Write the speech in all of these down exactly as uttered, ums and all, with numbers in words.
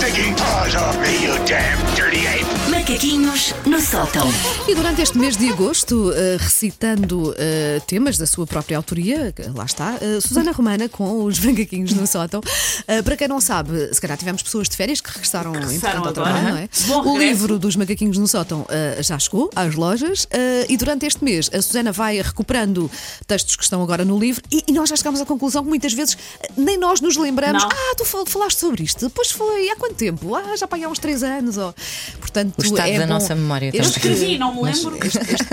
sticking paws off me, you damn dirty ape! Macaquinhos no sótão. E durante este mês de agosto, uh, recitando uh, temas da sua própria autoria, lá está, uh, Susana Romana com os Mangaquinhos no sótão. Uh, para quem não sabe, se calhar tivemos pessoas de férias que regressaram, que regressaram em agora, não é? O livro dos Macaquinhos no Sótão uh, já chegou às lojas uh, e durante este mês a Susana vai recuperando textos que estão agora no livro e, e nós já chegámos à conclusão que muitas vezes nem nós nos lembramos. Não. Ah, tu falaste sobre isto, depois foi há quanto tempo? Ah, já para há uns três anos. Oh. Portanto, o estado é da bom. Nossa memória. Eu escrevi, não me lembro.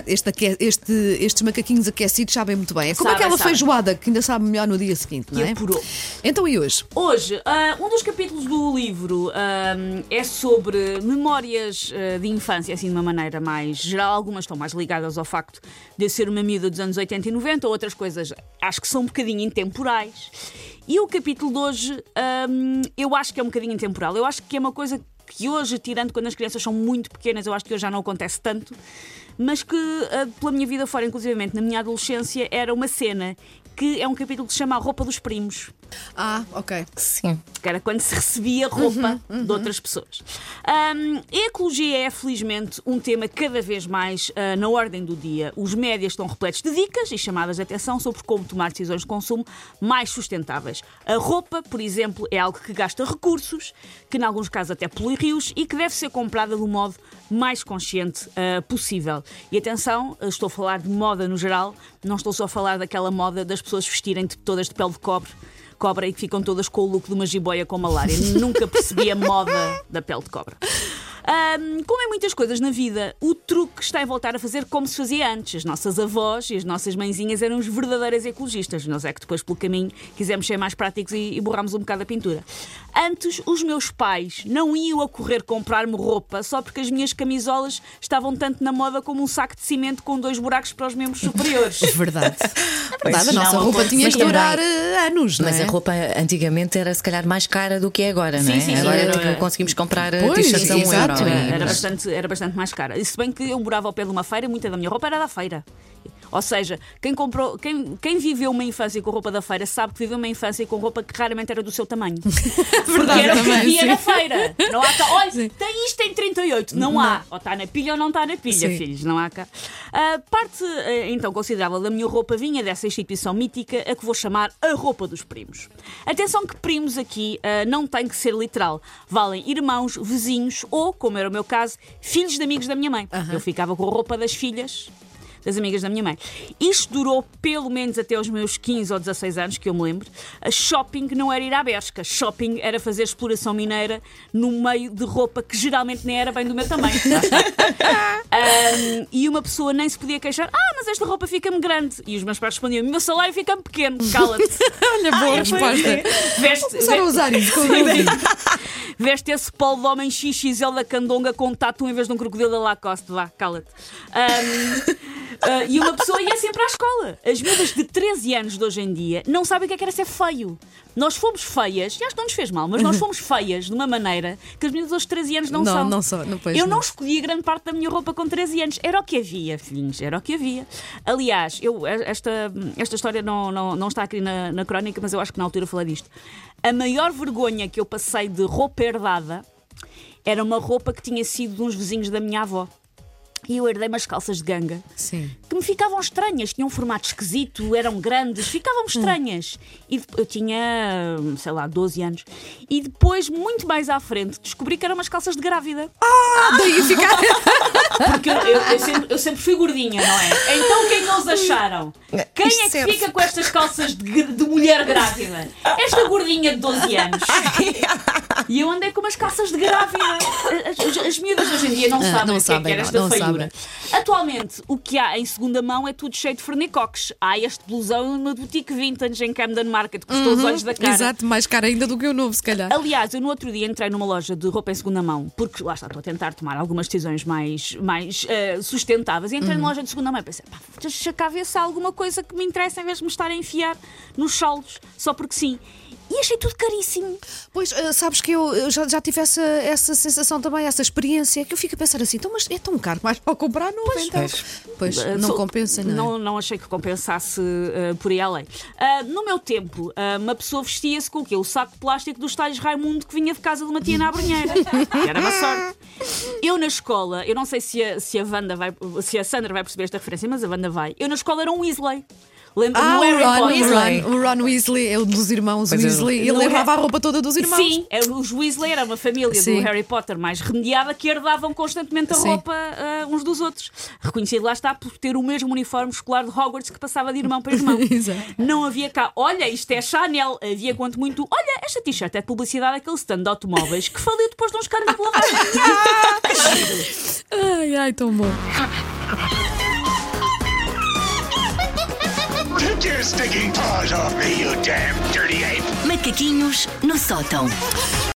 Este, este, este, estes macaquinhos aquecidos sabem muito bem. É como sabe, aquela sabe. feijoada que ainda sabe melhor no dia seguinte, não é? Apurou. Então e hoje? Hoje, uh, um dos capítulos do livro uh, é sobre memórias uh, de infância, assim de uma maneira mais geral. Algumas estão mais ligadas ao facto de eu ser uma miúda dos anos oitenta e noventa, outras coisas acho que são um bocadinho intemporais. E o capítulo de hoje um, eu acho que é um bocadinho intemporal. Eu acho que é uma coisa que hoje, tirando quando as crianças são muito pequenas, eu acho que hoje já não acontece tanto, mas que uh, pela minha vida fora, inclusivamente na minha adolescência, era uma cena, que é um capítulo que se chama A Roupa dos Primos. Ah, ok. Sim. Que era quando se recebia roupa uhum, uhum. de outras pessoas. Um, a ecologia é, felizmente, um tema cada vez mais uh, na ordem do dia. Os médias estão repletos de dicas e chamadas de atenção sobre como tomar decisões de consumo mais sustentáveis. A roupa, por exemplo, é algo que gasta recursos, que, em alguns casos, até polui rios e que deve ser comprada do modo mais consciente uh, possível. E atenção, estou a falar de moda no geral, não estou só a falar daquela moda das pessoas vestirem de, todas de pele de cobre, cobra e que ficam todas com o look de uma jiboia com malária. Nunca percebi a moda da pele de cobra. Um, como em muitas coisas na vida, o truque está em voltar a fazer como se fazia antes. As nossas avós e as nossas mãezinhas eram os verdadeiras ecologistas. Nós é que depois, pelo caminho, quisemos ser mais práticos e, e borramos um bocado a pintura. Antes, os meus pais não iam a correr comprar-me roupa só porque as minhas camisolas estavam tanto na moda como um saco de cimento com dois buracos para os membros superiores. Verdade. Verdade, a nossa não, roupa tinha que durar anos, não é? Mas a roupa antigamente era se calhar mais cara do que é agora, sim, não é? Sim, agora sim, era, conseguimos comprar t-shirts a um euro. Era, era, bastante, era bastante mais cara. E se bem que eu morava ao pé de uma feira e muita da minha roupa era da feira. Ou seja, quem, comprou, quem, quem viveu uma infância com roupa da feira sabe que viveu uma infância com roupa que raramente era do seu tamanho. Verdade, era o que havia na feira. Não há cá. Olha, tem isto em trinta e oito. Não, não há. Ou está na pilha ou não está na pilha, sim. Filhos. Não há cá. A parte, então, considerável da minha roupa vinha dessa instituição mítica a que vou chamar a roupa dos primos. Atenção que primos aqui uh, não tem que ser literal. Valem irmãos, vizinhos ou, como era o meu caso, filhos de amigos da minha mãe. Uh-huh. Eu ficava com a roupa das filhas das amigas da minha mãe. Isto durou pelo menos até os meus quinze ou dezasseis anos, que eu me lembro. A shopping não era ir à Bershka. Shopping era fazer exploração mineira no meio de roupa que geralmente nem era bem do meu tamanho. um, e uma pessoa nem se podia queixar. Ah, mas esta roupa fica-me grande. E os meus pais respondiam, meu salário fica-me pequeno. Cala-te. Olha, boa ah, resposta. Veste, começaram a usar isso. Veste esse polo de homem X X L da Candonga com tatu em vez de um crocodilo da Lacoste. Vá, cala-te. Um, Uh, e uma pessoa ia sempre à escola. As miúdas de treze anos de hoje em dia não sabem o que é que era ser feio. Nós fomos feias, e acho que não nos fez mal, mas nós fomos feias de uma maneira que as miúdas de treze anos não, não são. Não só, não, eu não, não escolhi grande parte da minha roupa com treze anos. Era o que havia, filhinhos, era o que havia. Aliás, eu, esta, esta história não, não, não está aqui na, na crónica, mas eu acho que na altura falei disto. A maior vergonha que eu passei de roupa herdada era uma roupa que tinha sido de uns vizinhos da minha avó. E eu herdei umas calças de ganga, sim, que me ficavam estranhas, tinham um formato esquisito, eram grandes, ficavam estranhas. E eu tinha, sei lá, doze anos. E depois, muito mais à frente, descobri que eram umas calças de grávida. Ah, daí ficar. Porque eu, eu, eu, sempre, eu sempre fui gordinha, não é? Então quem eles acharam? Quem é que fica com estas calças de, de mulher grávida? Esta gordinha de doze anos. E eu andei com umas calças de grávida. As, as, as miúdas hoje em dia não sabem o que é que era esta feiura. Atualmente, o que há em segunda mão é tudo cheio de fornicoques. Há este blusão numa boutique vintage em Camden Market, que custou uhum, os olhos da cara. Exato, mais cara ainda do que o novo, se calhar. Aliás, eu no outro dia entrei numa loja de roupa em segunda mão, porque lá está, estou a tentar tomar algumas decisões mais, mais uh, sustentáveis. E entrei uhum. numa loja de segunda mão e pensei, pá, deixa cá ver se há alguma coisa que me interessa em vez de me estar a enfiar nos solos, só porque sim. E e achei tudo caríssimo. Pois, uh, sabes que eu já, já tive essa, essa sensação também, essa experiência, que eu fico a pensar assim, então, mas é tão caro, mas ao comprar não pois, então. Pois, pois uh, não sou, compensa, não é? Não, não achei que compensasse uh, por aí além. Uh, no meu tempo, uh, uma pessoa vestia-se com o quê? O saco de plástico dos tais Raimundo que vinha de casa de uma tia na Abrinheira. Era uma sorte. Eu na escola, eu não sei se a, se a Wanda vai, se a Sandra vai perceber esta referência, mas a Wanda vai. Eu na escola era um Weasley. Lembra ah, o, Harry Ron, o, Ron, o Ron Weasley é o dos irmãos pois Weasley. É. Ele levava é. a roupa toda dos irmãos. Sim, os Weasley era uma família Sim. do Harry Potter mais remediada que herdavam constantemente a Sim. roupa uh, uns dos outros. Reconhecido lá está por ter o mesmo uniforme escolar de Hogwarts que passava de irmão para irmão. Não havia cá, olha, isto é Chanel. Havia quanto muito, olha, esta t-shirt é de publicidade, aquele stand de automóveis que faliu depois de uns caras de lavagem. Ai, ai, tão bom. Macaquinhos no sótão.